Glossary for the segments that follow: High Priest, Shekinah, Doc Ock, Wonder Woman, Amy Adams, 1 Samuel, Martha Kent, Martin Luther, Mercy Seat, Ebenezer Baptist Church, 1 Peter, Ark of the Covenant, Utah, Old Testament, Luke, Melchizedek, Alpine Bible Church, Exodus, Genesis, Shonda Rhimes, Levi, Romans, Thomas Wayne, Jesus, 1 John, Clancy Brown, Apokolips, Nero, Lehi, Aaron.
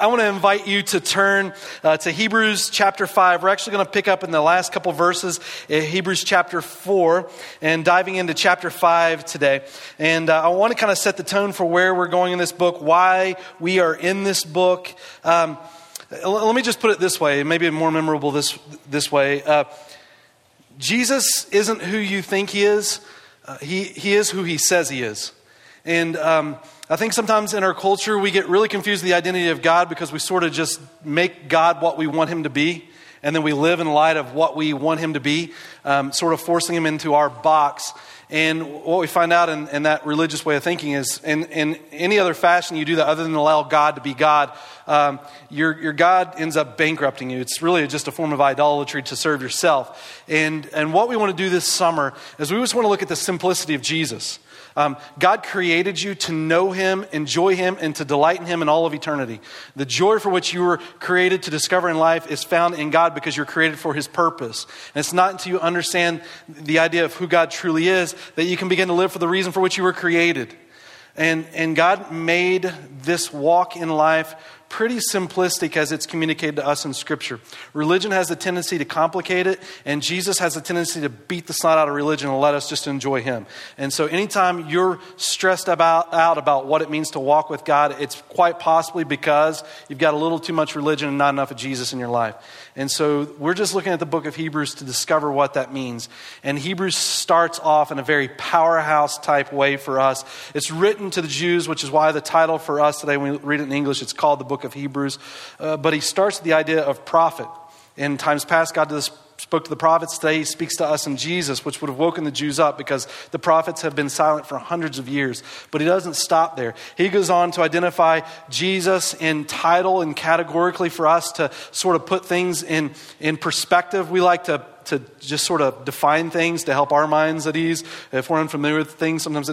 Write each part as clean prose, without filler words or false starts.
I want to invite you to turn to Hebrews chapter 5. We're actually going to pick up in the last couple verses, Hebrews chapter 4, and diving into chapter 5 today. And I want to kind of set the tone for where we're going in this book, why we are in this book. Let me just put it this way, maybe more memorable this way. Jesus isn't who you think he is. He is who he says he is. And I think sometimes in our culture, we get really confused with the identity of God because we sort of just make God what we want him to be. And then we live in light of what we want him to be, sort of forcing him into our box. And what we find out in that religious way of thinking is in any other fashion you do that other than allow God to be God, your God ends up bankrupting you. It's really just a form of idolatry to serve yourself. And what we want to do this summer is we just want to look at the simplicity of Jesus. God created you to know him, enjoy him, and to delight in him in all of eternity. The joy for which you were created to discover in life is found in God because you're created for his purpose. And it's not until you understand the idea of who God truly is that you can begin to live for the reason for which you were created. And God made this walk in life pretty simplistic as it's communicated to us in Scripture. Religion has a tendency to complicate it, and Jesus has a tendency to beat the snot out of religion and let us just enjoy him. And so anytime you're stressed about what it means to walk with God, it's quite possibly because you've got a little too much religion and not enough of Jesus in your life. And so we're just looking at the book of Hebrews to discover what that means. And Hebrews starts off in a very powerhouse type way for us. It's written to the Jews, which is why the title for us today, when we read it in English, it's called the book of Hebrews, but he starts with the idea of prophet. In times past, God spoke to the prophets. Today he speaks to us in Jesus, which would have woken the Jews up because the prophets have been silent for hundreds of years. But he doesn't stop there. He goes on to identify Jesus in title and categorically for us to sort of put things in perspective. We like to just sort of define things to help our minds at ease. If we're unfamiliar with things, sometimes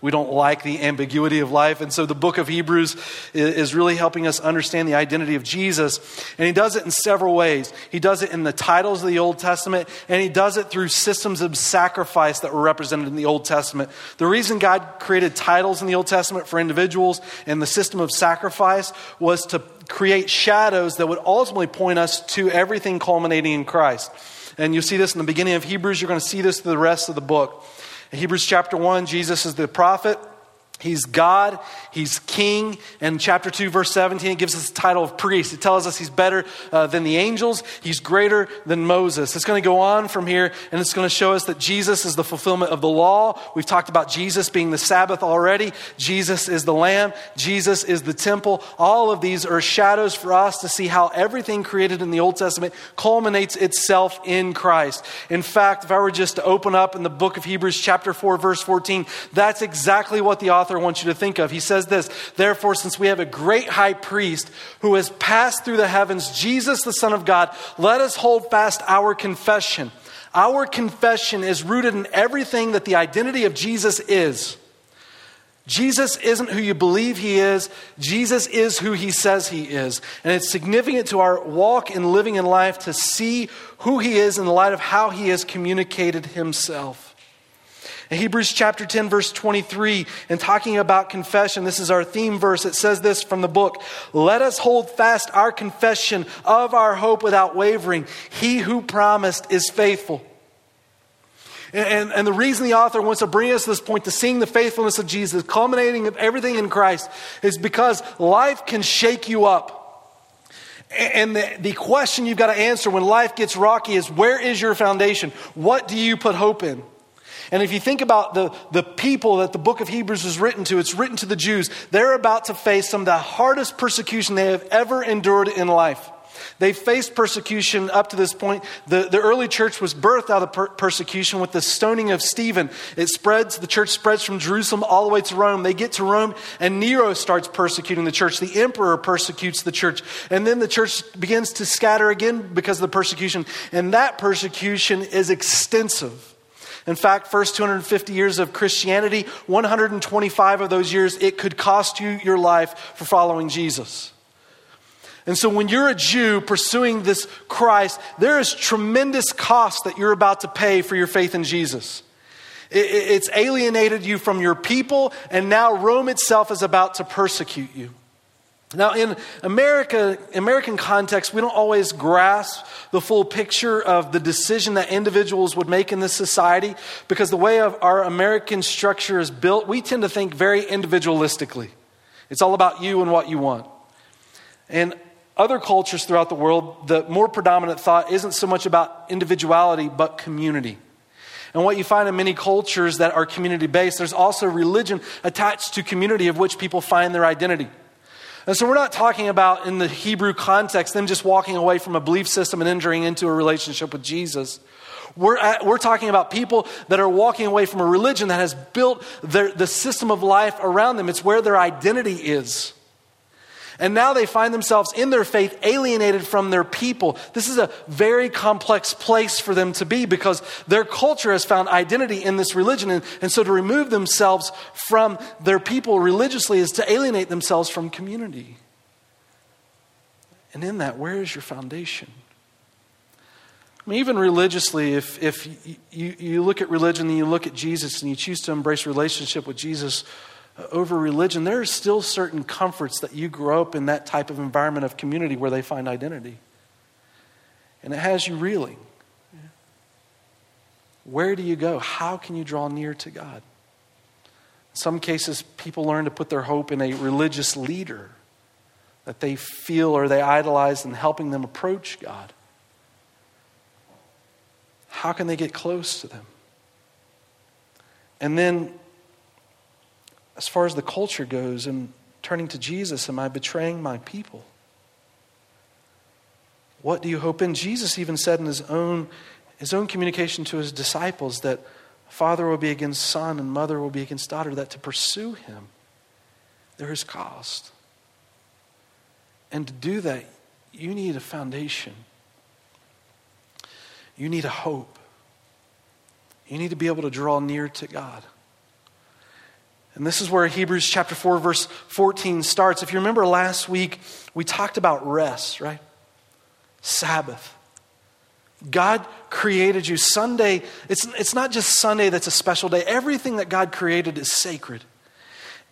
we don't like the ambiguity of life. And so the book of Hebrews is really helping us understand the identity of Jesus. And he does it in several ways. He does it in the titles of the Old Testament, and he does it through systems of sacrifice that were represented in the Old Testament. The reason God created titles in the Old Testament for individuals and the system of sacrifice was to create shadows that would ultimately point us to everything culminating in Christ. And you'll see this in the beginning of Hebrews. You're going to see this through the rest of the book. In Hebrews chapter 1, Jesus is the prophet. He's God. He's king. And chapter 2, verse 17, it gives us the title of priest. It tells us he's better than the angels. He's greater than Moses. It's going to go on from here, and it's going to show us that Jesus is the fulfillment of the law. We've talked about Jesus being the Sabbath already. Jesus is the Lamb. Jesus is the temple. All of these are shadows for us to see how everything created in the Old Testament culminates itself in Christ. In fact, if I were just to open up in the book of Hebrews chapter 4, verse 14, that's exactly what the author wants you to think of. He says this, "Therefore, since we have a great high priest who has passed through the heavens, Jesus, the Son of God, let us hold fast our confession." Our confession is rooted in everything that the identity of Jesus is. Jesus isn't who you believe he is. Jesus is who he says he is. And it's significant to our walk and living in life to see who he is in the light of how he has communicated himself. In Hebrews chapter 10, verse 23, and talking about confession, this is our theme verse. It says this from the book, "Let us hold fast our confession of our hope without wavering. He who promised is faithful." And the reason the author wants to bring us to this point, to seeing the faithfulness of Jesus, culminating of everything in Christ, is because life can shake you up. And the question you've got to answer when life gets rocky is, where is your foundation? What do you put hope in? And if you think about the people that the book of Hebrews was written to, it's written to the Jews. They're about to face some of the hardest persecution they have ever endured in life. They faced persecution up to this point. The early church was birthed out of persecution with the stoning of Stephen. It spreads, the church spreads from Jerusalem all the way to Rome. They get to Rome and Nero starts persecuting the church. The emperor persecutes the church. And then the church begins to scatter again because of the persecution. And that persecution is extensive. In fact, first 250 years of Christianity, 125 of those years, it could cost you your life for following Jesus. And so when you're a Jew pursuing this Christ, there is tremendous cost that you're about to pay for your faith in Jesus. It's alienated you from your people, and now Rome itself is about to persecute you. Now, in American context, we don't always grasp the full picture of the decision that individuals would make in this society, because the way of our American structure is built, we tend to think very individualistically. It's all about you and what you want. In other cultures throughout the world, the more predominant thought isn't so much about individuality, but community. And what you find in many cultures that are community-based, there's also religion attached to community of which people find their identity. And so we're not talking about, in the Hebrew context, them just walking away from a belief system and entering into a relationship with Jesus. We're talking about people that are walking away from a religion that has built the system of life around them. It's where their identity is. And now they find themselves in their faith alienated from their people. This is a very complex place for them to be, because their culture has found identity in this religion. And so to remove themselves from their people religiously is to alienate themselves from community. And in that, where is your foundation? I mean, even religiously, if you look at religion and you look at Jesus and you choose to embrace relationship with Jesus over religion, there are still certain comforts that you grow up in that type of environment of community where they find identity. And it has you reeling. Where do you go? How can you draw near to God? In some cases, people learn to put their hope in a religious leader that they feel or they idolize in helping them approach God. How can they get close to them? And then, as far as the culture goes, and turning to Jesus, am I betraying my people? What do you hope in? Jesus even said in his own communication to his disciples that father will be against son and mother will be against daughter, that to pursue him, there is cost. And to do that, you need a foundation. You need a hope. You need to be able to draw near to God. And this is where Hebrews chapter 4, verse 14 starts. If you remember last week, we talked about rest, right? Sabbath. God created you. Sunday, it's not just Sunday that's a special day. Everything that God created is sacred.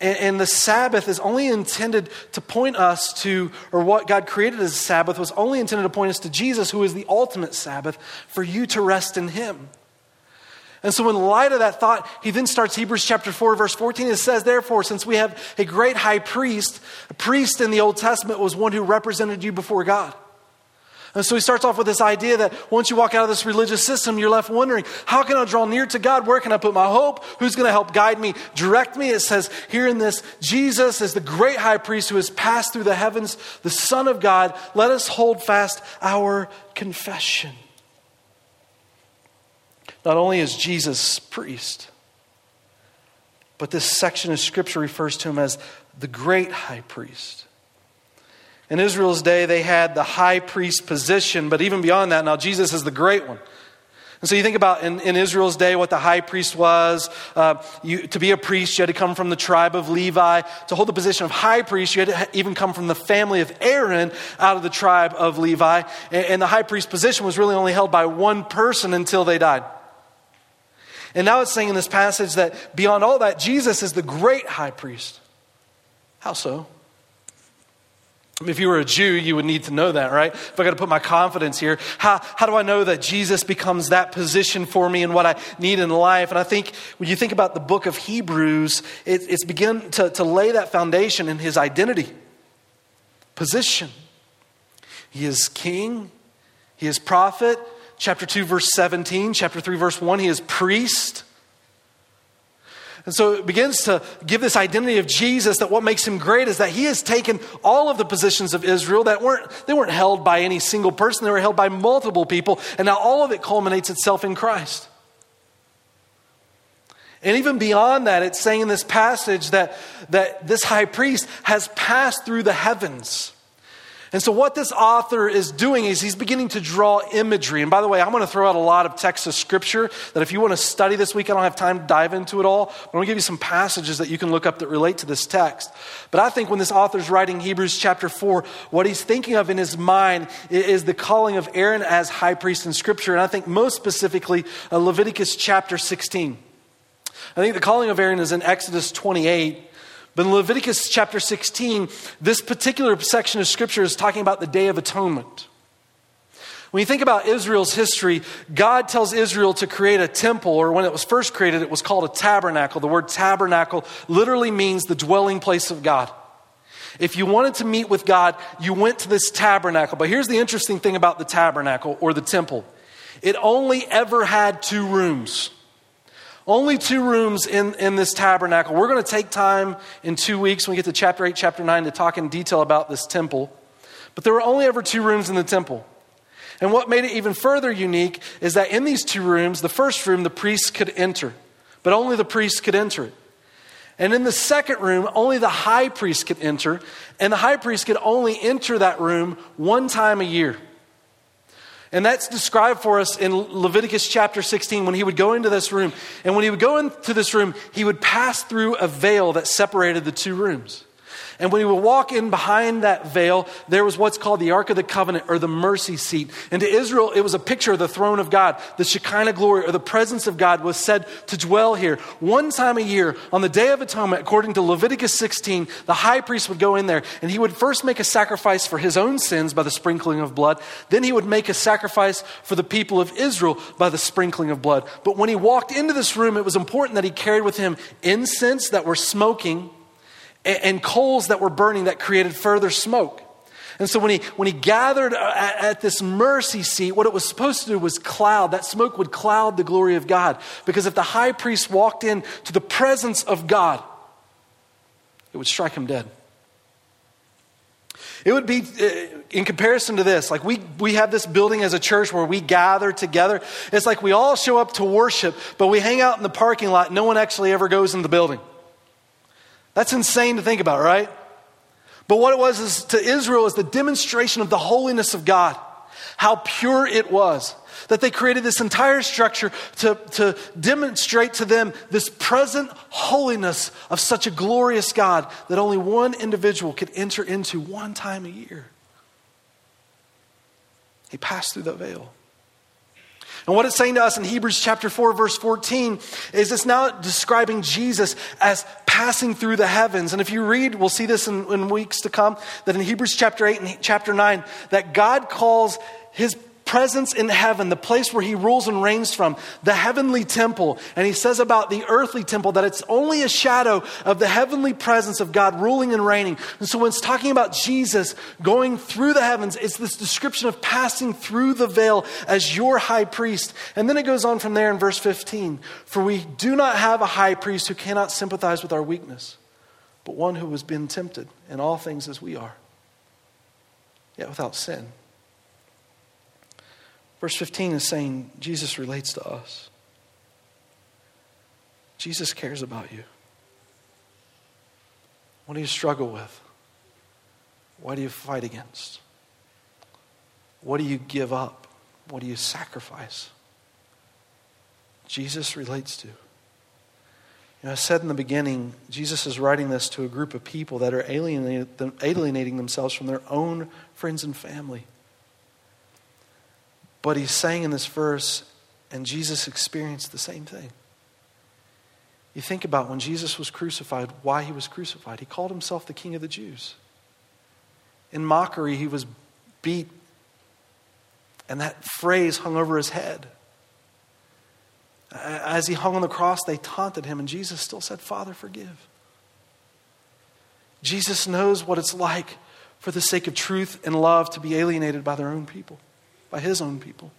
And the Sabbath is only intended to point us to, or what God created as a Sabbath was only intended to point us to Jesus, who is the ultimate Sabbath, for you to rest in him. And so in light of that thought, he then starts Hebrews chapter 4, verse 14. It says, therefore, since we have a great high priest, a priest in the Old Testament was one who represented you before God. And so he starts off with this idea that once you walk out of this religious system, you're left wondering, how can I draw near to God? Where can I put my hope? Who's going to help guide me, direct me? It says here in this, Jesus is the great high priest who has passed through the heavens, the Son of God. Let us hold fast our confession. Not only is Jesus priest, but this section of scripture refers to him as the great high priest. In Israel's day, they had the high priest position, but even beyond that, now Jesus is the great one. And so you think about in Israel's day what the high priest was. To be a priest, you had to come from the tribe of Levi. To hold the position of high priest, you had to even come from the family of Aaron out of the tribe of Levi. And the high priest position was really only held by one person until they died. And now it's saying in this passage that beyond all that, Jesus is the great high priest. How so? I mean, if you were a Jew, you would need to know that, right? If I got to put my confidence here, how do I know that Jesus becomes that position for me and what I need in life? And I think when you think about the book of Hebrews, it's begun to lay that foundation in his identity, position. He is king. He is prophet. Chapter 2, verse 17. Chapter 3, verse 1, he is priest. And so it begins to give this identity of Jesus, that what makes him great is that he has taken all of the positions of Israel that weren't held by any single person. They were held by multiple people. And now all of it culminates itself in Christ. And even beyond that, it's saying in this passage that this high priest has passed through the heavens. And so what this author is doing is he's beginning to draw imagery. And by the way, I'm going to throw out a lot of text of scripture that if you want to study this week, I don't have time to dive into it all. But I'm going to give you some passages that you can look up that relate to this text. But I think when this author's writing Hebrews chapter 4, what he's thinking of in his mind is the calling of Aaron as high priest in scripture. And I think most specifically, Leviticus chapter 16. I think the calling of Aaron is in Exodus 28. But in Leviticus chapter 16, this particular section of scripture is talking about the Day of Atonement. When you think about Israel's history, God tells Israel to create a temple, or when it was first created, it was called a tabernacle. The word tabernacle literally means the dwelling place of God. If you wanted to meet with God, you went to this tabernacle. But here's the interesting thing about the tabernacle or the temple. It only ever had two rooms. Only two rooms in this tabernacle. We're going to take time in 2 weeks when we get to chapter 8, chapter 9 to talk in detail about this temple. But there were only ever two rooms in the temple. And what made it even further unique is that in these two rooms, the first room, the priests could enter, but only the priests could enter it. And in the second room, only the high priest could enter, and the high priest could only enter that room one time a year. And that's described for us in Leviticus chapter 16, when he would go into this room. And when he would go into this room, he would pass through a veil that separated the two rooms. And when he would walk in behind that veil, there was what's called the Ark of the Covenant, or the Mercy Seat. And to Israel, it was a picture of the throne of God. The Shekinah glory, or the presence of God, was said to dwell here. One time a year, on the Day of Atonement, according to Leviticus 16, the high priest would go in there, and he would first make a sacrifice for his own sins by the sprinkling of blood. Then he would make a sacrifice for the people of Israel by the sprinkling of blood. But when he walked into this room, it was important that he carried with him incense that were smoking, and coals that were burning that created further smoke. And so when he gathered at this mercy seat, what it was supposed to do was cloud. That smoke would cloud the glory of God. Because if the high priest walked in to the presence of God, it would strike him dead. It would be, in comparison to this, like we have this building as a church where we gather together. It's like we all show up to worship, but we hang out in the parking lot. No one actually ever goes in the building. That's insane to think about, right? But what it was is, to Israel, is the demonstration of the holiness of God, how pure it was, that they created this entire structure to demonstrate to them this present holiness of such a glorious God that only one individual could enter into one time a year. He passed through the veil. And what it's saying to us in Hebrews chapter 4, verse 14, is it's now describing Jesus as passing through the heavens. And if you read, we'll see this in weeks to come, that in Hebrews chapter 8 and chapter 9, that God calls his presence in heaven, the place where he rules and reigns from, the heavenly temple. And he says about the earthly temple that it's only a shadow of the heavenly presence of God ruling and reigning. And so when it's talking about Jesus going through the heavens, it's this description of passing through the veil as your high priest. And then it goes on from there in verse 15. For we do not have a high priest who cannot sympathize with our weakness, but one who has been tempted in all things as we are, yet without sin. Verse 15 is saying, Jesus relates to us. Jesus cares about you. What do you struggle with? What do you fight against? What do you give up? What do you sacrifice? Jesus relates to. I said in the beginning, Jesus is writing this to a group of people that are alienating themselves from their own friends and family. But he's saying in this verse, and Jesus experienced the same thing. You think about when Jesus was crucified, why he was crucified. He called himself the King of the Jews. In mockery, he was beat, and that phrase hung over his head. As he hung on the cross, they taunted him, and Jesus still said, Father, forgive. Jesus knows what it's like for the sake of truth and love to be alienated by their own people. By his own people.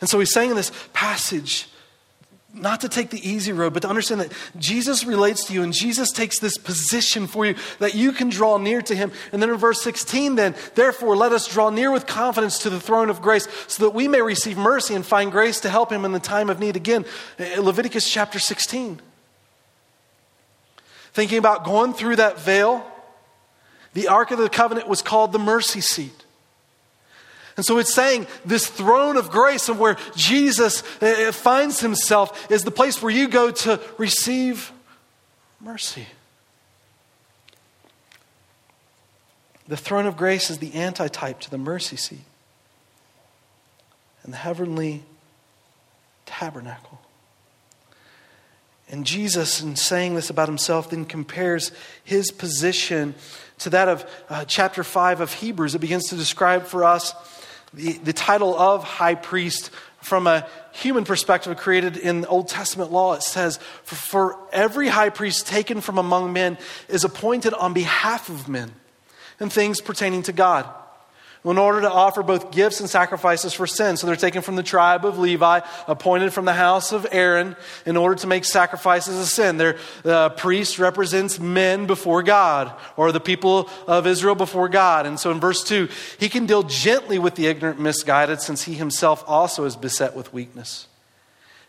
And so he's saying in this passage, not to take the easy road, but to understand that Jesus relates to you and Jesus takes this position for you that you can draw near to him. And then in verse 16, therefore let us draw near with confidence to the throne of grace so that we may receive mercy and find grace to help him in the time of need. Again, Leviticus chapter 16. Thinking about going through that veil, the Ark of the Covenant was called the mercy seat. And so it's saying this throne of grace of where Jesus finds himself is the place where you go to receive mercy. The throne of grace is the antitype to the mercy seat and the heavenly tabernacle. And Jesus, in saying this about himself, then compares his position to that of chapter 5 of Hebrews. It begins to describe for us the title of high priest from a human perspective created in the Old Testament law. It says, for every high priest taken from among men is appointed on behalf of men in things pertaining to God, in order to offer both gifts and sacrifices for sin. So they're taken from the tribe of Levi, appointed from the house of Aaron, in order to make sacrifices of sin. The priest represents men before God, or the people of Israel before God. And so in verse 2, he can deal gently with the ignorant and misguided, since he himself also is beset with weakness.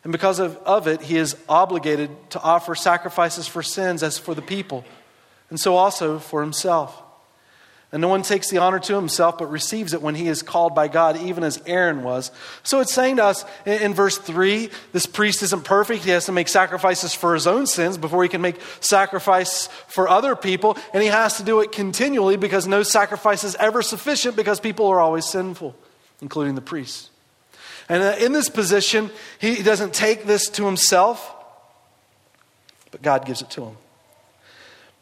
And because of it, he is obligated to offer sacrifices for sins as for the people, and so also for himself. And no one takes the honor to himself, but receives it when he is called by God, even as Aaron was. So it's saying to us in verse 3, this priest isn't perfect. He has to make sacrifices for his own sins before he can make sacrifice for other people. And he has to do it continually, because no sacrifice is ever sufficient, because people are always sinful, including the priest. And in this position, he doesn't take this to himself, but God gives it to him.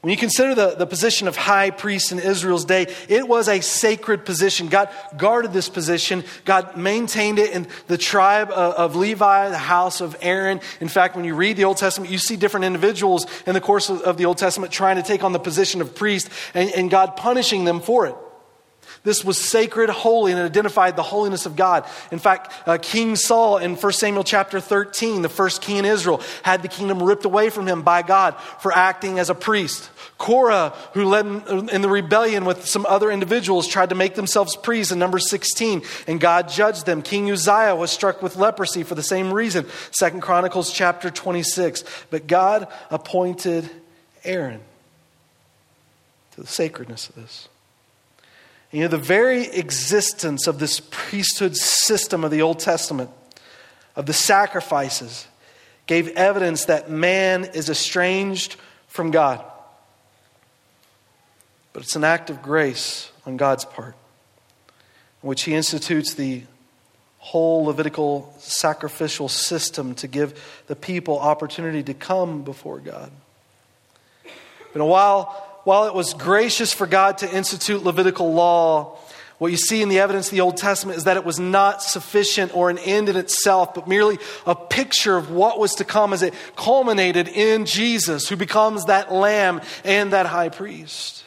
When you consider the position of high priest in Israel's day, it was a sacred position. God guarded this position. God maintained it in the tribe of Levi, the house of Aaron. In fact, when you read the Old Testament, you see different individuals in the course of the Old Testament trying to take on the position of priest and God punishing them for it. This was sacred, holy, and it identified the holiness of God. In fact, King Saul in 1 Samuel chapter 13, the first king in Israel, had the kingdom ripped away from him by God for acting as a priest. Korah, who led in the rebellion with some other individuals, tried to make themselves priests in Numbers 16, and God judged them. King Uzziah was struck with leprosy for the same reason, 2 Chronicles chapter 26. But God appointed Aaron to the sacredness of this. You know, the very existence of this priesthood system of the Old Testament, of the sacrifices, gave evidence that man is estranged from God. But it's an act of grace on God's part, in which he institutes the whole Levitical sacrificial system to give the people opportunity to come before God. In a while it was gracious for God to institute Levitical law, what you see in the evidence of the Old Testament is that it was not sufficient or an end in itself, but merely a picture of what was to come as it culminated in Jesus, who becomes that lamb and that high priest.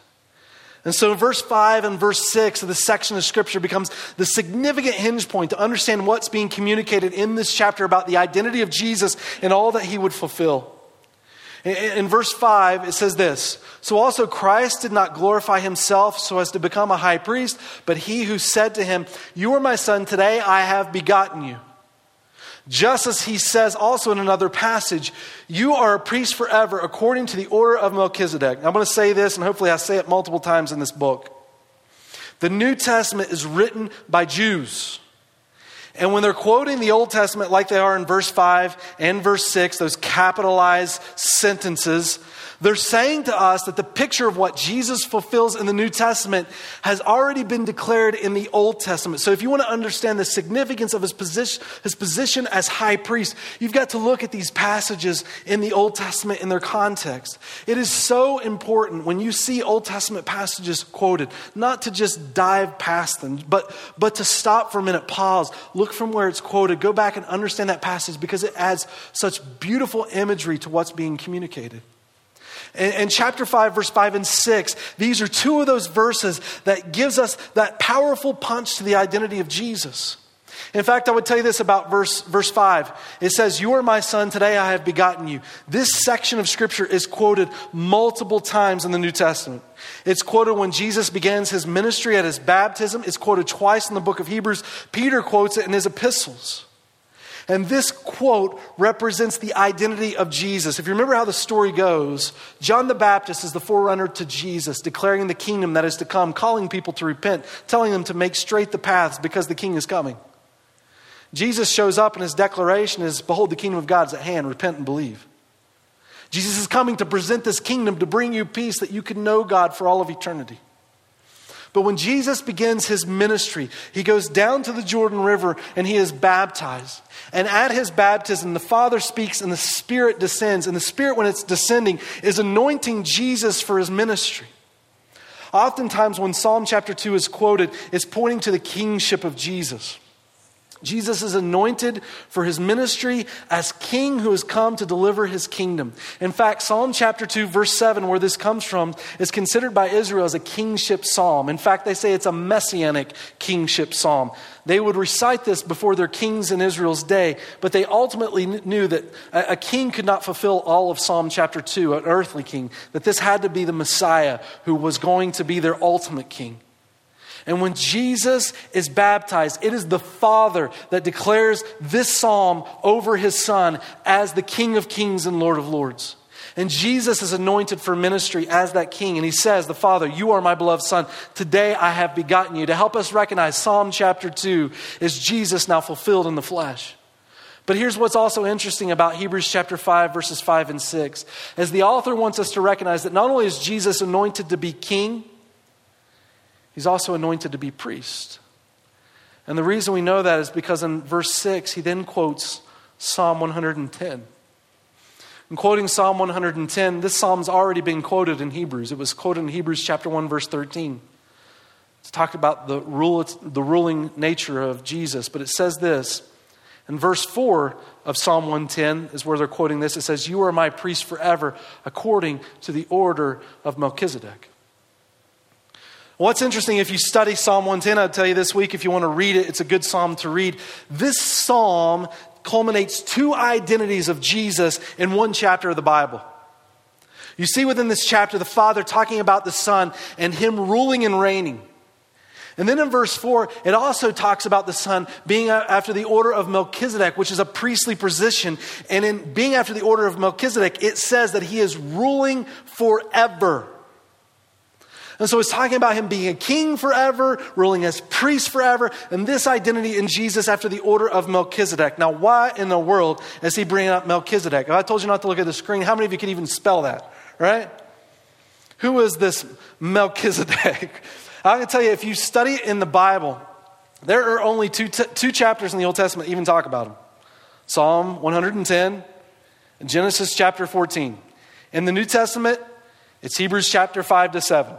And so verse 5 and verse 6 of this section of Scripture becomes the significant hinge point to understand what's being communicated in this chapter about the identity of Jesus and all that he would fulfill. In verse 5, it says this: "So also Christ did not glorify himself so as to become a high priest, but he who said to him, 'You are my son, today I have begotten you.' Just as he says also in another passage, 'You are a priest forever according to the order of Melchizedek.'" I'm going to say this, and hopefully I say it multiple times in this book. The New Testament is written by Jews. And when they're quoting the Old Testament like they are in verse 5 and verse 6, those capitalized sentences, they're saying to us that the picture of what Jesus fulfills in the New Testament has already been declared in the Old Testament. So if you want to understand the significance of his position as high priest, you've got to look at these passages in the Old Testament in their context. It is so important when you see Old Testament passages quoted, not to just dive past them, but to stop for a minute, pause, look from where it's quoted, go back and understand that passage, because it adds such beautiful imagery to what's being communicated. And chapter 5, verse 5 and 6, these are two of those verses that gives us that powerful punch to the identity of Jesus. In fact, I would tell you this about verse 5. It says, "You are my son, today I have begotten you." This section of Scripture is quoted multiple times in the New Testament. It's quoted when Jesus begins his ministry at his baptism. It's quoted twice in the book of Hebrews. Peter quotes it in his epistles. And this quote represents the identity of Jesus. If you remember how the story goes, John the Baptist is the forerunner to Jesus, declaring the kingdom that is to come, calling people to repent, telling them to make straight the paths because the king is coming. Jesus shows up and his declaration is, "Behold, the kingdom of God is at hand, repent and believe." Jesus is coming to present this kingdom to bring you peace that you can know God for all of eternity. But when Jesus begins his ministry, he goes down to the Jordan River and he is baptized. And at his baptism, the Father speaks and the Spirit descends. And the Spirit, when it's descending, is anointing Jesus for his ministry. Oftentimes when Psalm chapter 2 is quoted, it's pointing to the kingship of Jesus. Jesus is anointed for his ministry as king who has come to deliver his kingdom. In fact, Psalm chapter 2, verse 7, where this comes from, is considered by Israel as a kingship psalm. In fact, they say it's a messianic kingship psalm. They would recite this before their kings in Israel's day, but they ultimately knew that a king could not fulfill all of Psalm chapter 2, an earthly king, that this had to be the Messiah who was going to be their ultimate king. And when Jesus is baptized, it is the Father that declares this psalm over his Son as the King of Kings and Lord of Lords. And Jesus is anointed for ministry as that king. And he says, the Father, you are my beloved Son. Today I have begotten you. To help us recognize Psalm chapter 2 is Jesus now fulfilled in the flesh. But here's what's also interesting about Hebrews chapter 5, verses 5 and 6. As the author wants us to recognize that not only is Jesus anointed to be king, he's also anointed to be priest. And the reason we know that is because in verse 6, he then quotes Psalm 110. In quoting Psalm 110, this psalm's already been quoted in Hebrews. It was quoted in Hebrews chapter 1, verse 13. It's talked about the ruling nature of Jesus. But it says this, in verse 4 of Psalm 110 is where they're quoting this. It says, you are my priest forever, according to the order of Melchizedek. What's interesting, if you study Psalm 110, I'll tell you this week, if you want to read it, it's a good psalm to read. This psalm culminates two identities of Jesus in one chapter of the Bible. You see within this chapter, the Father talking about the Son and him ruling and reigning. And then in verse 4, it also talks about the Son being after the order of Melchizedek, which is a priestly position. And in being after the order of Melchizedek, it says that he is ruling forever. And so it's talking about him being a king forever, ruling as priest forever, and this identity in Jesus after the order of Melchizedek. Now, why in the world is he bringing up Melchizedek? If I told you not to look at the screen, how many of you could even spell that, right? Who is this Melchizedek? I can tell you, if you study in the Bible, there are only two chapters in the Old Testament that even talk about him. Psalm 110, and Genesis chapter 14. In the New Testament, it's Hebrews chapter 5 to 7.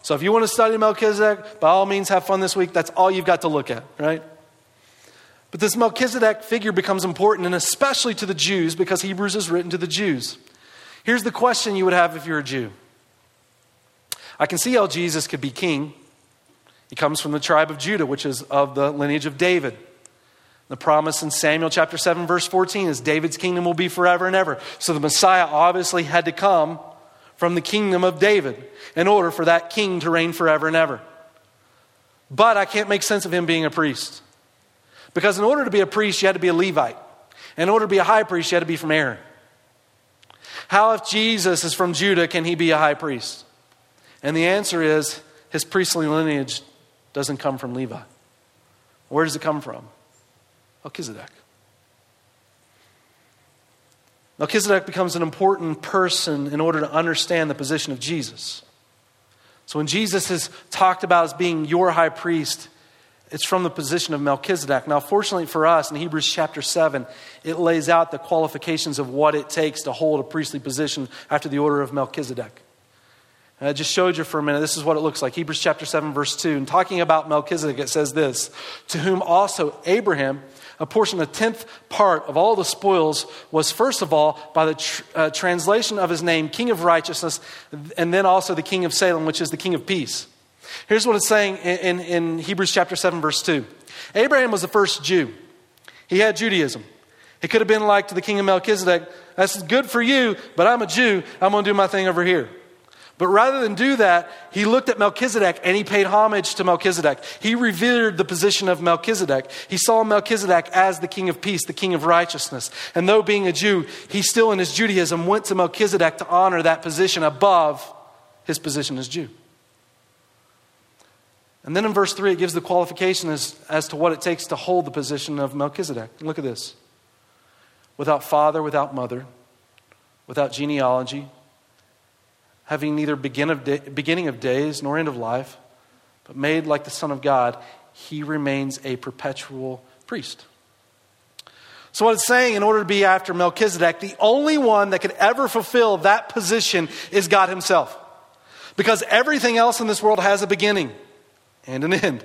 So if you want to study Melchizedek, by all means, have fun this week. That's all you've got to look at, right? But this Melchizedek figure becomes important, and especially to the Jews, because Hebrews is written to the Jews. Here's the question you would have if you're a Jew. I can see how Jesus could be king. He comes from the tribe of Judah, which is of the lineage of David. The promise in Samuel chapter 7, verse 14 is David's kingdom will be forever and ever. So the Messiah obviously had to come from the kingdom of David in order for that king to reign forever and ever. But I can't make sense of him being a priest, because in order to be a priest, you had to be a Levite. In order to be a high priest, you had to be from Aaron. How, if Jesus is from Judah, can he be a high priest? And the answer is his priestly lineage doesn't come from Levi. Where does it come from? Melchizedek. Melchizedek becomes an important person in order to understand the position of Jesus. So when Jesus is talked about as being your high priest, it's from the position of Melchizedek. Now, fortunately for us, in Hebrews chapter 7, it lays out the qualifications of what it takes to hold a priestly position after the order of Melchizedek. And I just showed you for a minute, this is what it looks like. Hebrews chapter 7, verse 2. And talking about Melchizedek, it says this, to whom also Abraham apportioned a tenth part of all the spoils, was first of all, by the translation of his name, King of Righteousness, and then also the King of Salem, which is the King of Peace. Here's what it's saying in Hebrews chapter 7, verse 2. Abraham was the first Jew. He had Judaism. He could have been like to the king of Melchizedek, that's good for you, but I'm a Jew. I'm going to do my thing over here. But rather than do that, he looked at Melchizedek and he paid homage to Melchizedek. He revered the position of Melchizedek. He saw Melchizedek as the King of Peace, the King of Righteousness. And though being a Jew, he still in his Judaism went to Melchizedek to honor that position above his position as Jew. And then in verse 3, it gives the qualification as to what it takes to hold the position of Melchizedek. And look at this. Without father, without mother, without genealogy, having neither beginning of days nor end of life, but made like the Son of God, he remains a perpetual priest. So what it's saying, in order to be after Melchizedek, the only one that could ever fulfill that position is God himself. Because everything else in this world has a beginning and an end.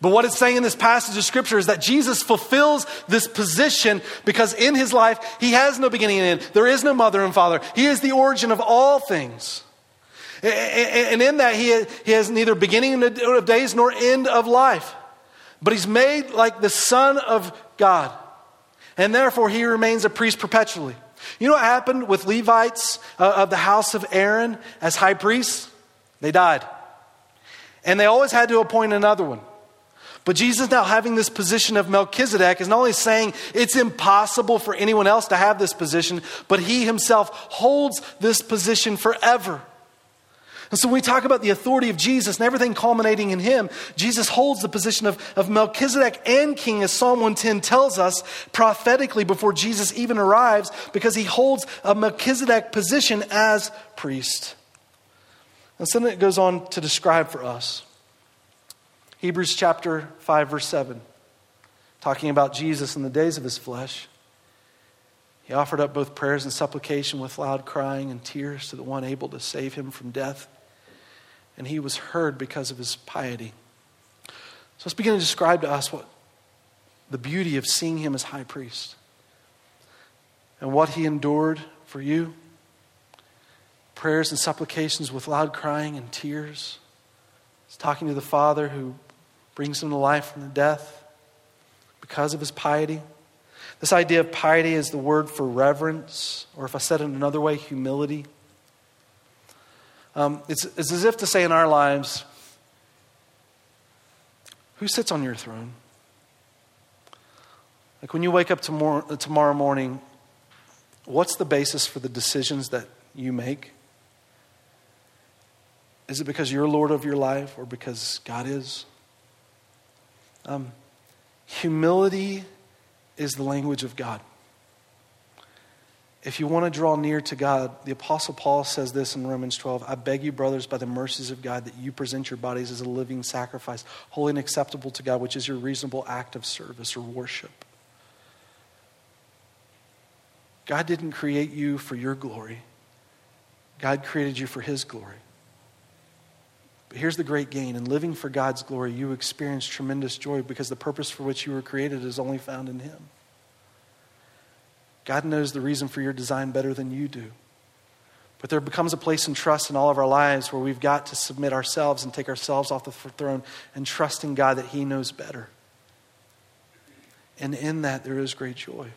But what it's saying in this passage of Scripture is that Jesus fulfills this position because in his life, he has no beginning and end. There is no mother and father. He is the origin of all things. And in that, he has neither beginning of days nor end of life. But he's made like the Son of God. And therefore, he remains a priest perpetually. You know what happened with Levites of the house of Aaron as high priests? They died. And they always had to appoint another one. But Jesus, now having this position of Melchizedek, is not only saying it's impossible for anyone else to have this position, but he himself holds this position forever. And so when we talk about the authority of Jesus and everything culminating in him, Jesus holds the position of Melchizedek and king, as Psalm 110 tells us prophetically before Jesus even arrives, because he holds a Melchizedek position as priest. And so then it goes on to describe for us. Hebrews chapter 5, verse 7, talking about Jesus in the days of his flesh. He offered up both prayers and supplication with loud crying and tears to the one able to save him from death. And he was heard because of his piety. So let's begin to describe to us what the beauty of seeing him as high priest and what he endured for you. Prayers and supplications with loud crying and tears. He's talking to the Father who brings him to life from the death because of his piety. This idea of piety is the word for reverence, or if I said it another way, humility. It's as if to say in our lives, who sits on your throne? Like when you wake up tomorrow morning, what's the basis for the decisions that you make? Is it because you're Lord of your life or because God is? Humility is the language of God. If you want to draw near to God, the Apostle Paul says this in Romans 12, I beg you, brothers, by the mercies of God, that you present your bodies as a living sacrifice, holy and acceptable to God, which is your reasonable act of service or worship. God didn't create you for your glory. God created you for his glory. But here's the great gain. In living for God's glory, you experience tremendous joy because the purpose for which you were created is only found in him. God knows the reason for your design better than you do. But there becomes a place in trust in all of our lives where we've got to submit ourselves and take ourselves off the throne and trust in God that he knows better. And in that, there is great joy.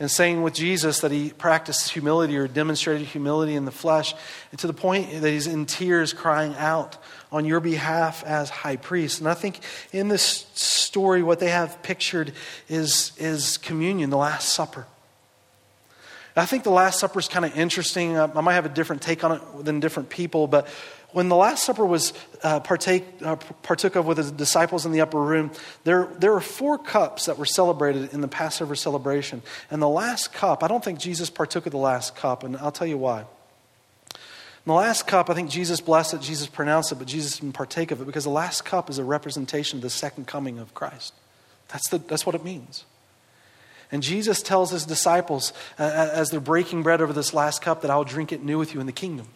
And saying with Jesus that he practiced humility or demonstrated humility in the flesh, and to the point that he's in tears crying out on your behalf as high priest. And I think in this story, what they have pictured is communion, the Last Supper. And I think the Last Supper is kind of interesting. I might have a different take on it than different people, but when the Last Supper was partook of with his disciples in the upper room, there were four cups that were celebrated in the Passover celebration. And the last cup, I don't think Jesus partook of the last cup, and I'll tell you why. In the last cup, I think Jesus blessed it, Jesus pronounced it, but Jesus didn't partake of it because the last cup is a representation of the second coming of Christ. That's what it means. And Jesus tells his disciples as they're breaking bread over this last cup that I'll drink it new with you in the kingdom.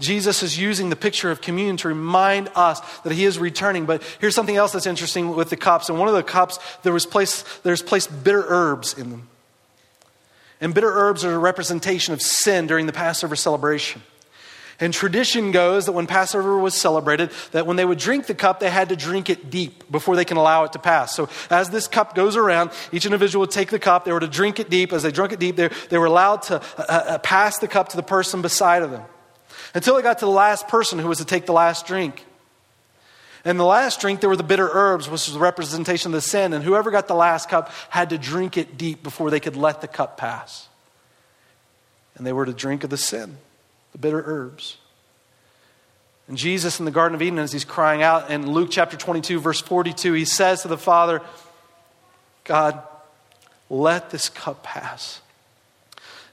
Jesus is using the picture of communion to remind us that he is returning. But here's something else that's interesting with the cups. In one of the cups, there's placed bitter herbs in them. And bitter herbs are a representation of sin during the Passover celebration. And tradition goes that when Passover was celebrated, that when they would drink the cup, they had to drink it deep before they can allow it to pass. So as this cup goes around, each individual would take the cup. They were to drink it deep. As they drank it deep, they were allowed to pass the cup to the person beside of them. Until it got to the last person who was to take the last drink. And the last drink, there were the bitter herbs, which was the representation of the sin. And whoever got the last cup had to drink it deep before they could let the cup pass. And they were to drink of the sin, the bitter herbs. And Jesus in the Garden of Eden, as he's crying out in Luke chapter 22, verse 42, he says to the Father, God, let this cup pass.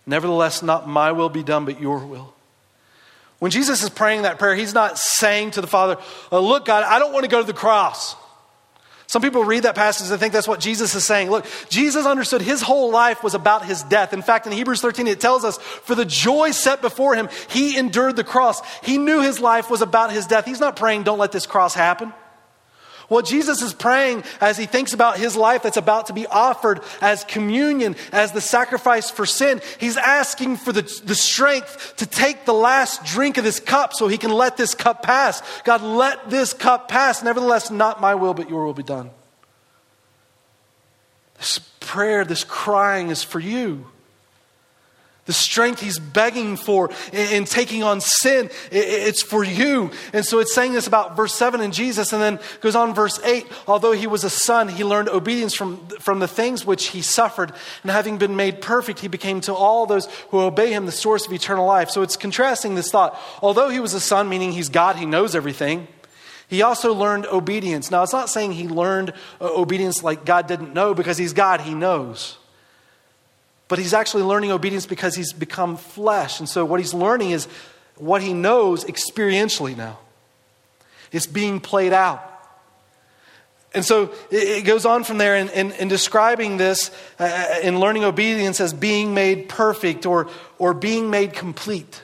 Nevertheless, not my will be done, but your will. When Jesus is praying that prayer, he's not saying to the Father, look, God, I don't want to go to the cross. Some people read that passage and think that's what Jesus is saying. Look, Jesus understood his whole life was about his death. In fact, in Hebrews 13, it tells us, for the joy set before him, he endured the cross. He knew his life was about his death. He's not praying, don't let this cross happen. What Jesus is praying as he thinks about his life that's about to be offered as communion, as the sacrifice for sin, he's asking for the strength to take the last drink of this cup so he can let this cup pass. God, let this cup pass. Nevertheless, not my will, but your will be done. This prayer, this crying is for you. The strength he's begging for in taking on sin, it's for you. And so it's saying this about verse 7 in Jesus, and then goes on verse 8. Although he was a son, he learned obedience from the things which he suffered. And having been made perfect, he became to all those who obey him the source of eternal life. So it's contrasting this thought. Although he was a son, meaning he's God, he knows everything. He also learned obedience. Now, it's not saying he learned obedience like God didn't know, because he's God, he knows. But he's actually learning obedience because he's become flesh. And so what he's learning is what he knows experientially now. It's being played out. And so it goes on from there in describing this in learning obedience as being made perfect or being made complete.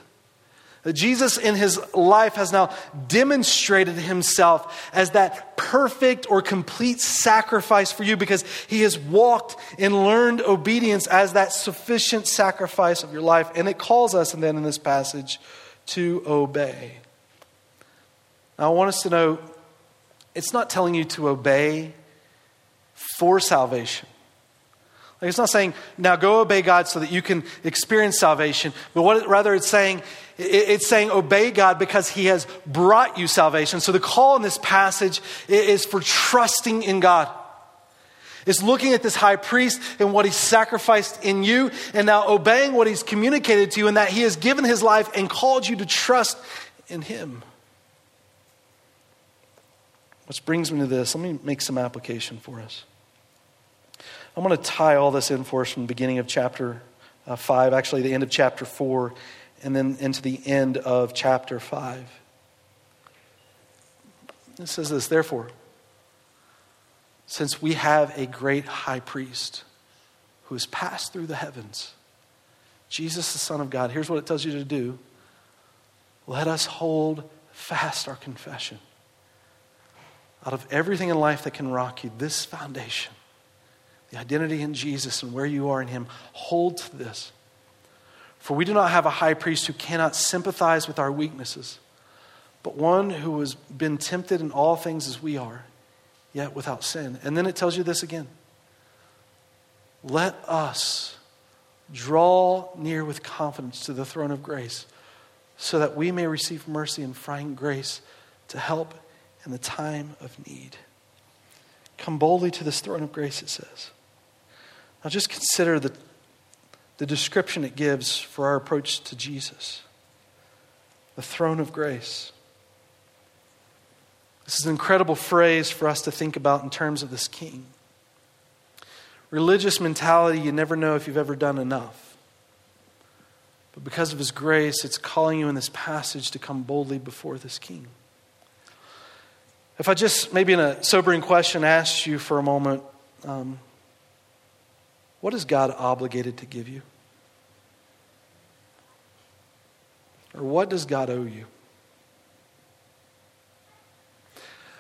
Jesus in his life has now demonstrated himself as that perfect or complete sacrifice for you, because he has walked and learned obedience as that sufficient sacrifice of your life. And it calls us, and then in this passage, to obey. Now I want us to know, it's not telling you to obey for salvation. Like, it's not saying, now go obey God so that you can experience salvation. But rather it's saying obey God because he has brought you salvation. So the call in this passage is for trusting in God. It's looking at this high priest and what he sacrificed in you, and now obeying what he's communicated to you, and that he has given his life and called you to trust in him. Which brings me to this. Let me make some application for us. I'm going to tie all this in for us from the beginning of chapter 5, actually the end of chapter 4, and then into the end of chapter 5. It says this: therefore, since we have a great high priest who has passed through the heavens, Jesus, the Son of God, here's what it tells you to do. Let us hold fast our confession. Out of everything in life that can rock you, this foundation, the identity in Jesus and where you are in him, hold to this. For we do not have a high priest who cannot sympathize with our weaknesses, but one who has been tempted in all things as we are, yet without sin. And then it tells you this again. Let us draw near with confidence to the throne of grace, so that we may receive mercy and find grace to help in the time of need. Come boldly to this throne of grace, it says. Now just consider the description it gives for our approach to Jesus. The throne of grace. This is an incredible phrase for us to think about in terms of this king. Religious mentality, you never know if you've ever done enough. But because of his grace, it's calling you in this passage to come boldly before this king. If I just, maybe in a sobering question, asked you for a moment, what is God obligated to give you? Or what does God owe you?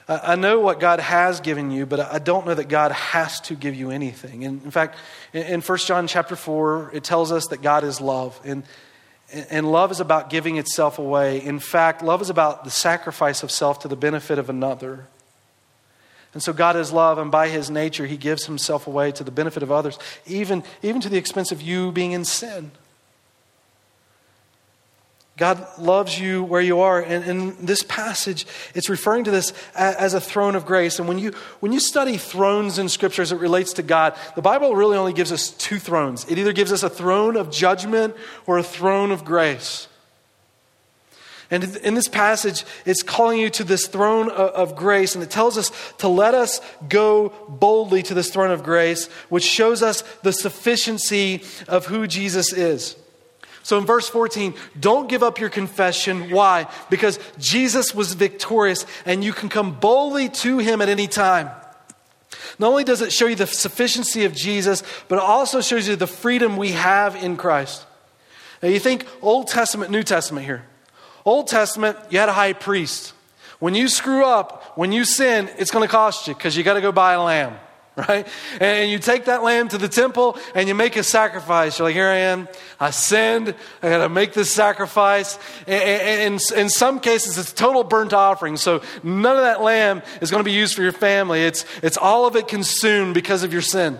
I know what God has given you, but I don't know that God has to give you anything. And in fact, in 1 John chapter 4, it tells us that God is love. And love is about giving itself away. In fact, love is about the sacrifice of self to the benefit of another. And so God is love, and by his nature, he gives himself away to the benefit of others, even to the expense of you being in sin. God loves you where you are. And in this passage, it's referring to this as a throne of grace. And when you study thrones in Scripture as it relates to God, the Bible really only gives us two thrones. It either gives us a throne of judgment or a throne of grace. And in this passage, it's calling you to this throne of grace, and it tells us to let us go boldly to this throne of grace, which shows us the sufficiency of who Jesus is. So in verse 14, don't give up your confession. Why? Because Jesus was victorious and you can come boldly to him at any time. Not only does it show you the sufficiency of Jesus, but it also shows you the freedom we have in Christ. Now you think Old Testament, New Testament here. Old Testament, you had a high priest. When you screw up, when you sin, it's going to cost you because you got to go buy a lamb, right? And you take that lamb to the temple and you make a sacrifice. You're like, here I am. I sinned. I got to make this sacrifice. And in some cases, it's total burnt offering. So none of that lamb is going to be used for your family. It's all of it consumed because of your sin.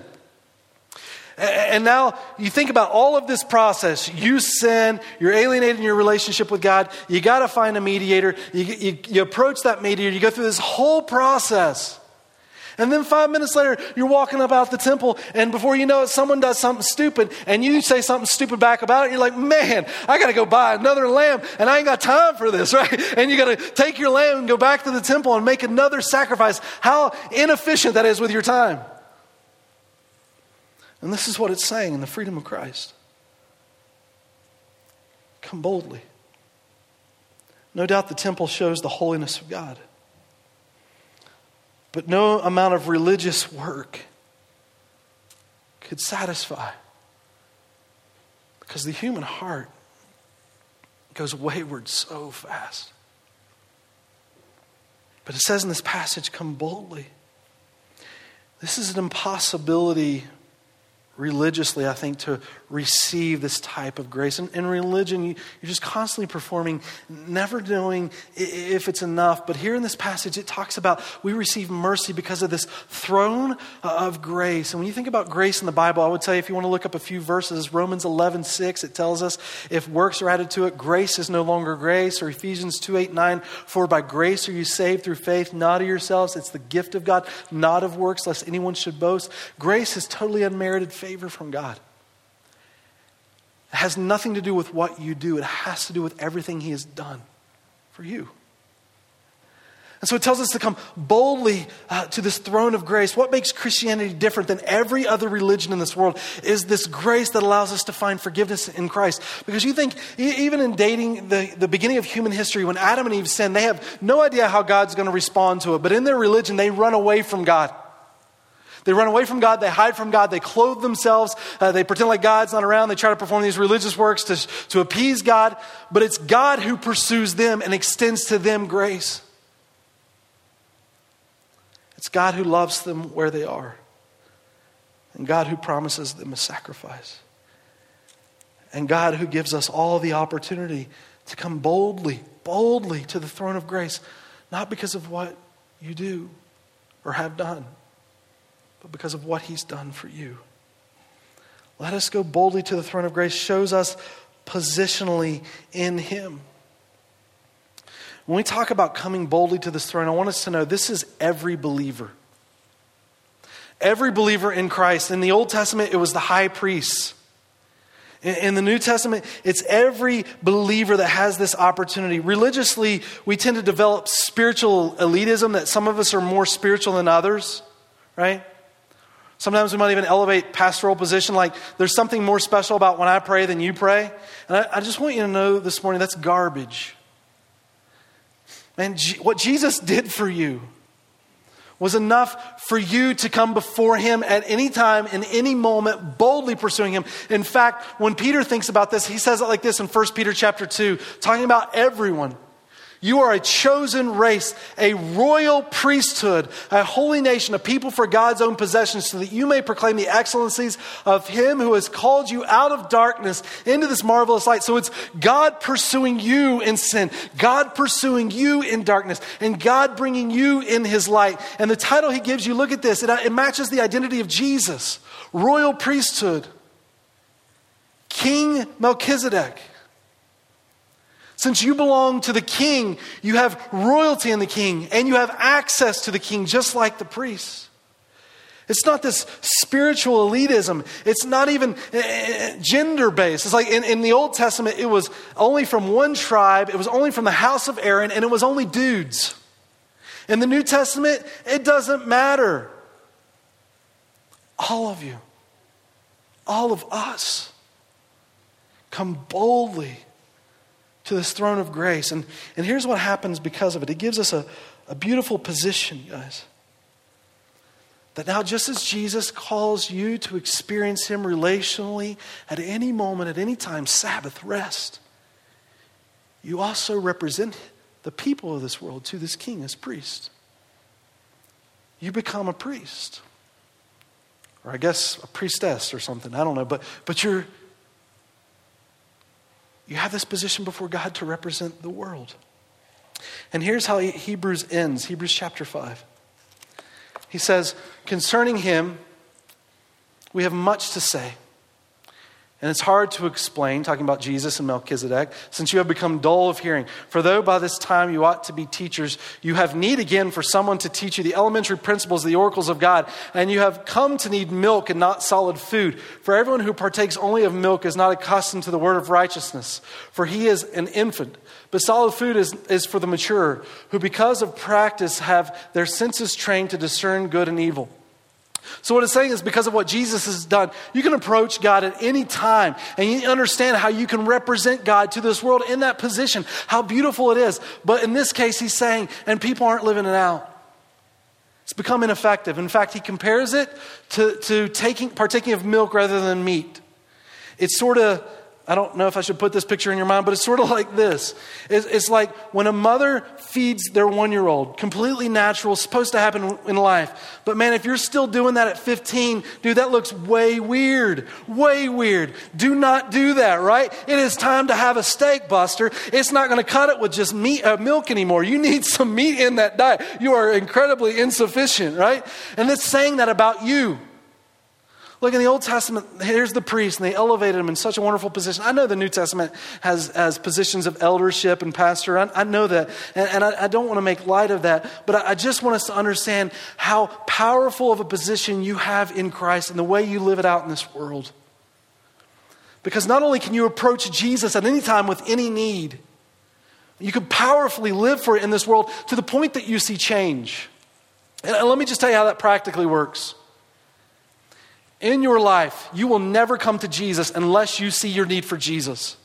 And now you think about all of this process. You sin, you're alienating your relationship with God. You got to find a mediator. You approach that mediator. You go through this whole process. And then 5 minutes later, you're walking about the temple, and before you know it, someone does something stupid, and you say something stupid back about it. You're like, man, I got to go buy another lamb, and I ain't got time for this, right? And you got to take your lamb and go back to the temple and make another sacrifice. How inefficient that is with your time. And this is what it's saying in the freedom of Christ. Come boldly. No doubt the temple shows the holiness of God. But no amount of religious work could satisfy, because the human heart goes wayward so fast. But it says in this passage, come boldly. This is an impossibility religiously, I think, to receive this type of grace. In religion, you're just constantly performing, never knowing if it's enough. But here in this passage, it talks about we receive mercy because of this throne of grace. And when you think about grace in the Bible, I would tell you, if you want to look up a few verses, Romans 11:6, it tells us if works are added to it, grace is no longer grace. Or Ephesians 2:8-9, for by grace are you saved through faith, not of yourselves. It's the gift of God, not of works, lest anyone should boast. Grace is totally unmerited favor from God. It has nothing to do with what you do. It has to do with everything he has done for you. And so it tells us to come boldly to this throne of grace. What makes Christianity different than every other religion in this world is this grace that allows us to find forgiveness in Christ. Because you think, even in dating the beginning of human history, when Adam and Eve sinned, they have no idea how God's going to respond to it. But in their religion, they run away from God. They run away from God. They hide from God. They clothe themselves. They pretend like God's not around. They try to perform these religious works to appease God. But it's God who pursues them and extends to them grace. It's God who loves them where they are. And God who promises them a sacrifice. And God who gives us all the opportunity to come boldly to the throne of grace. Not because of what you do or have done, because of what he's done for you. Let us go boldly to the throne of grace shows us positionally in him. When we talk about coming boldly to this throne, I want us to know this is every believer. Every believer in Christ. In the Old Testament, it was the high priests. In the New Testament, it's every believer that has this opportunity. Religiously, we tend to develop spiritual elitism, that some of us are more spiritual than others, right? Sometimes we might even elevate pastoral position, like there's something more special about when I pray than you pray. And I just want you to know this morning, that's garbage. Man, what Jesus did for you was enough for you to come before him at any time, in any moment, boldly pursuing him. In fact, when Peter thinks about this, he says it like this in 1 Peter chapter 2, talking about everyone. You are a chosen race, a royal priesthood, a holy nation, a people for God's own possession, so that you may proclaim the excellencies of him who has called you out of darkness into this marvelous light. So it's God pursuing you in sin, God pursuing you in darkness, and God bringing you in his light. And the title he gives you, look at this, it matches the identity of Jesus. Royal priesthood, King Melchizedek. Since you belong to the king, you have royalty in the king, and you have access to the king, just like the priests. It's not this spiritual elitism. It's not even gender-based. It's like in the Old Testament, it was only from one tribe. It was only from the house of Aaron, and it was only dudes. In the New Testament, it doesn't matter. All of you. All of us. Come boldly to this throne of grace. And here's what happens because of it. It gives us a beautiful position, guys. That now, just as Jesus calls you to experience him relationally at any moment, at any time, Sabbath, rest, you also represent the people of this world to this king as priest. You become a priest. Or I guess a priestess or something. I don't know. But you have this position before God to represent the world. And here's how Hebrews ends. Hebrews chapter 5. He says, concerning him, we have much to say. And it's hard to explain, talking about Jesus and Melchizedek, since you have become dull of hearing. For though by this time you ought to be teachers, you have need again for someone to teach you the elementary principles, the oracles of God. And you have come to need milk and not solid food. For everyone who partakes only of milk is not accustomed to the word of righteousness, for he is an infant. But solid food is for the mature, who because of practice have their senses trained to discern good and evil. So what it's saying is because of what Jesus has done, you can approach God at any time and you understand how you can represent God to this world in that position, how beautiful it is. But in this case, he's saying, and people aren't living it out. It's become ineffective. In fact, he compares it to partaking of milk rather than meat. It's sort of, I don't know if I should put this picture in your mind, but it's sort of like this. It's like when a mother feeds their 1-year-old, completely natural, supposed to happen in life. But man, if you're still doing that at 15, dude, that looks way weird, way weird. Do not do that, right? It is time to have a steak, Buster. It's not going to cut it with just milk anymore. You need some meat in that diet. You are incredibly insufficient, right? And it's saying that about you. Look, in the Old Testament, here's the priest, and they elevated him in such a wonderful position. I know the New Testament has positions of eldership and pastor. I know that, and I don't want to make light of that, but I just want us to understand how powerful of a position you have in Christ and the way you live it out in this world. Because not only can you approach Jesus at any time with any need, you can powerfully live for it in this world to the point that you see change. And let me just tell you how that practically works. In your life, you will never come to Jesus unless you see your need for Jesus.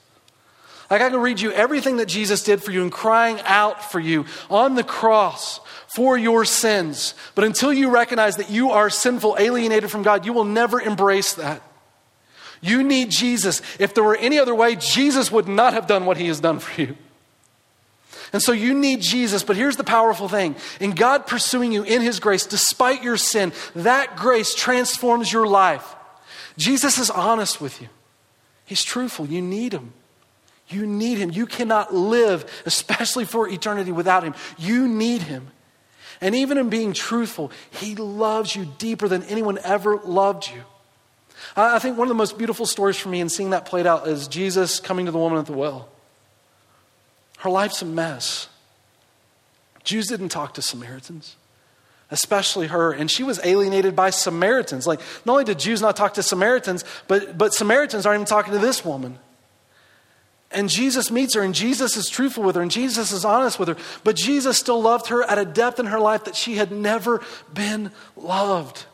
Like, I can read you everything that Jesus did for you and crying out for you on the cross for your sins. But until you recognize that you are sinful, alienated from God, you will never embrace that. You need Jesus. If there were any other way, Jesus would not have done what he has done for you. And so you need Jesus, but here's the powerful thing. In God pursuing you in his grace, despite your sin, that grace transforms your life. Jesus is honest with you. He's truthful. You need him. You need him. You cannot live, especially for eternity, without him. You need him. And even in being truthful, he loves you deeper than anyone ever loved you. I think one of the most beautiful stories for me in seeing that played out is Jesus coming to the woman at the well. Her life's a mess. Jews didn't talk to Samaritans, especially her. And she was alienated by Samaritans. Like, not only did Jews not talk to Samaritans, but Samaritans aren't even talking to this woman. And Jesus meets her, and Jesus is truthful with her, and Jesus is honest with her. But Jesus still loved her at a depth in her life that she had never been loved.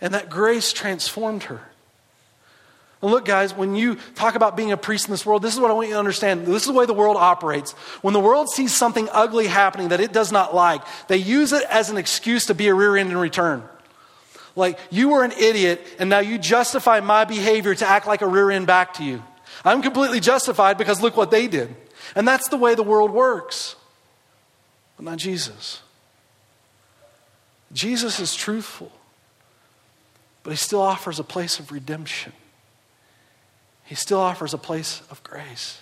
And that grace transformed her. And look, guys, when you talk about being a priest in this world, this is what I want you to understand. This is the way the world operates. When the world sees something ugly happening that it does not like, they use it as an excuse to be a rear end in return. Like, you were an idiot, and now you justify my behavior to act like a rear end back to you. I'm completely justified because look what they did. And that's the way the world works. But not Jesus. Jesus is truthful, but he still offers a place of redemption. He still offers a place of grace.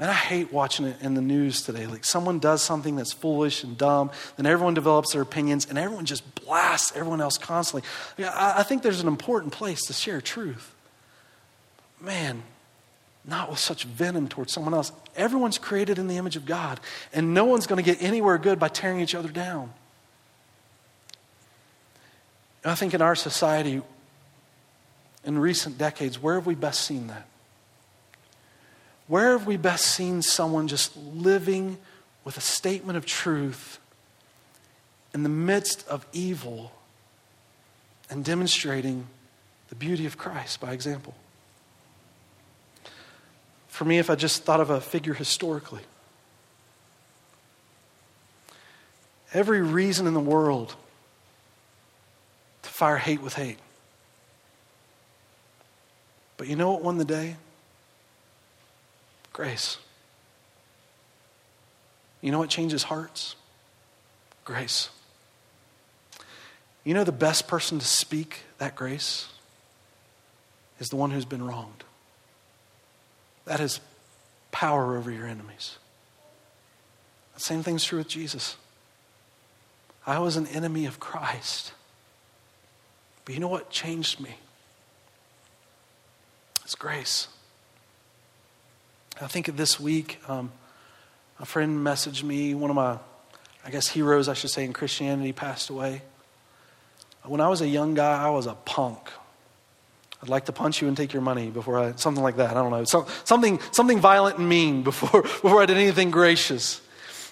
Man, I hate watching it in the news today. Like, someone does something that's foolish and dumb, then everyone develops their opinions, and everyone just blasts everyone else constantly. I think there's an important place to share truth. Man, not with such venom towards someone else. Everyone's created in the image of God, and no one's going to get anywhere good by tearing each other down. And I think in our society, in recent decades, where have we best seen that? Where have we best seen someone just living with a statement of truth in the midst of evil and demonstrating the beauty of Christ by example? for me if I just thought of a figure historically. Every reason in the world to fire hate with hate. But you know what won the day? Grace. You know what changes hearts? Grace. You know the best person to speak that grace is the one who's been wronged. That is power over your enemies. The same thing's true with Jesus. I was an enemy of Christ. But you know what changed me? It's grace. I think of this week, a friend messaged me, one of my, I guess, heroes, I should say, in Christianity passed away. When I was a young guy, I was a punk. I'd like to punch you and take your money before I, something like that. I don't know. Something violent and mean before I did anything gracious.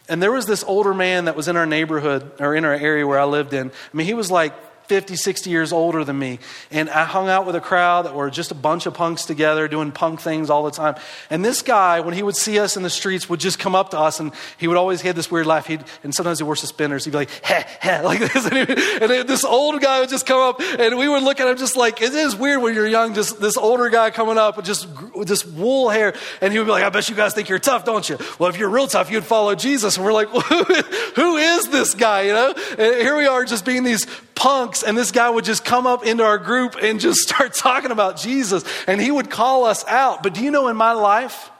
And there was this older man that was in our neighborhood or in our area where I lived in. I mean, he was like 50, 60 years older than me. And I hung out with a crowd that were just a bunch of punks together doing punk things all the time. And this guy, when he would see us in the streets, would just come up to us, and he would always have this weird laugh. And sometimes he wore suspenders. He'd be like, heh, heh, like this. And this old guy would just come up, and we would look at him just like, it is weird when you're young, just this older guy coming up with just wool hair. And he would be like, I bet you guys think you're tough, don't you? Well, if you're real tough, you'd follow Jesus. And we're like, who is this guy, you know? And here we are just being these punks, and this guy would just come up into our group and just start talking about Jesus, and he would call us out. But do you know, in my life,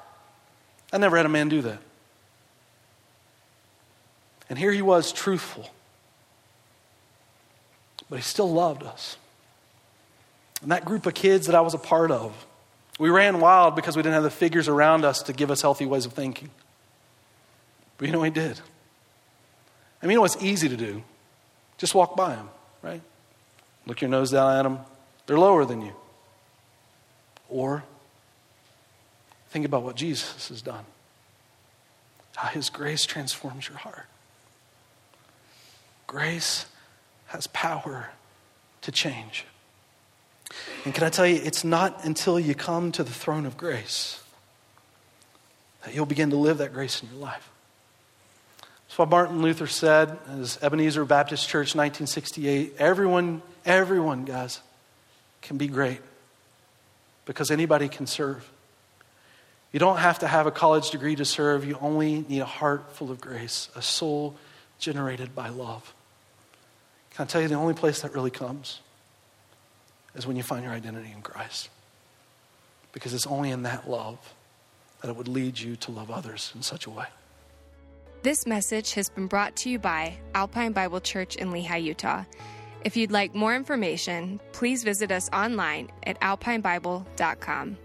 I never had a man do that. And here he was, truthful, but he still loved us. And that group of kids that I was a part of, we ran wild because we didn't have the figures around us to give us healthy ways of thinking. But you know, he did. I mean, you know what's easy to do? Just walk by him. Right? Look your nose down at them. They're lower than you. Or think about what Jesus has done. How his grace transforms your heart. Grace has power to change. And can I tell you, it's not until you come to the throne of grace that you'll begin to live that grace in your life. That's what Martin Luther said as Ebenezer Baptist Church, 1968. Everyone, guys, can be great because anybody can serve. You don't have to have a college degree to serve. You only need a heart full of grace, a soul generated by love. Can I tell you, the only place that really comes is when you find your identity in Christ, because it's only in that love that it would lead you to love others in such a way. This message has been brought to you by Alpine Bible Church in Lehi, Utah. If you'd like more information, please visit us online at alpinebible.com.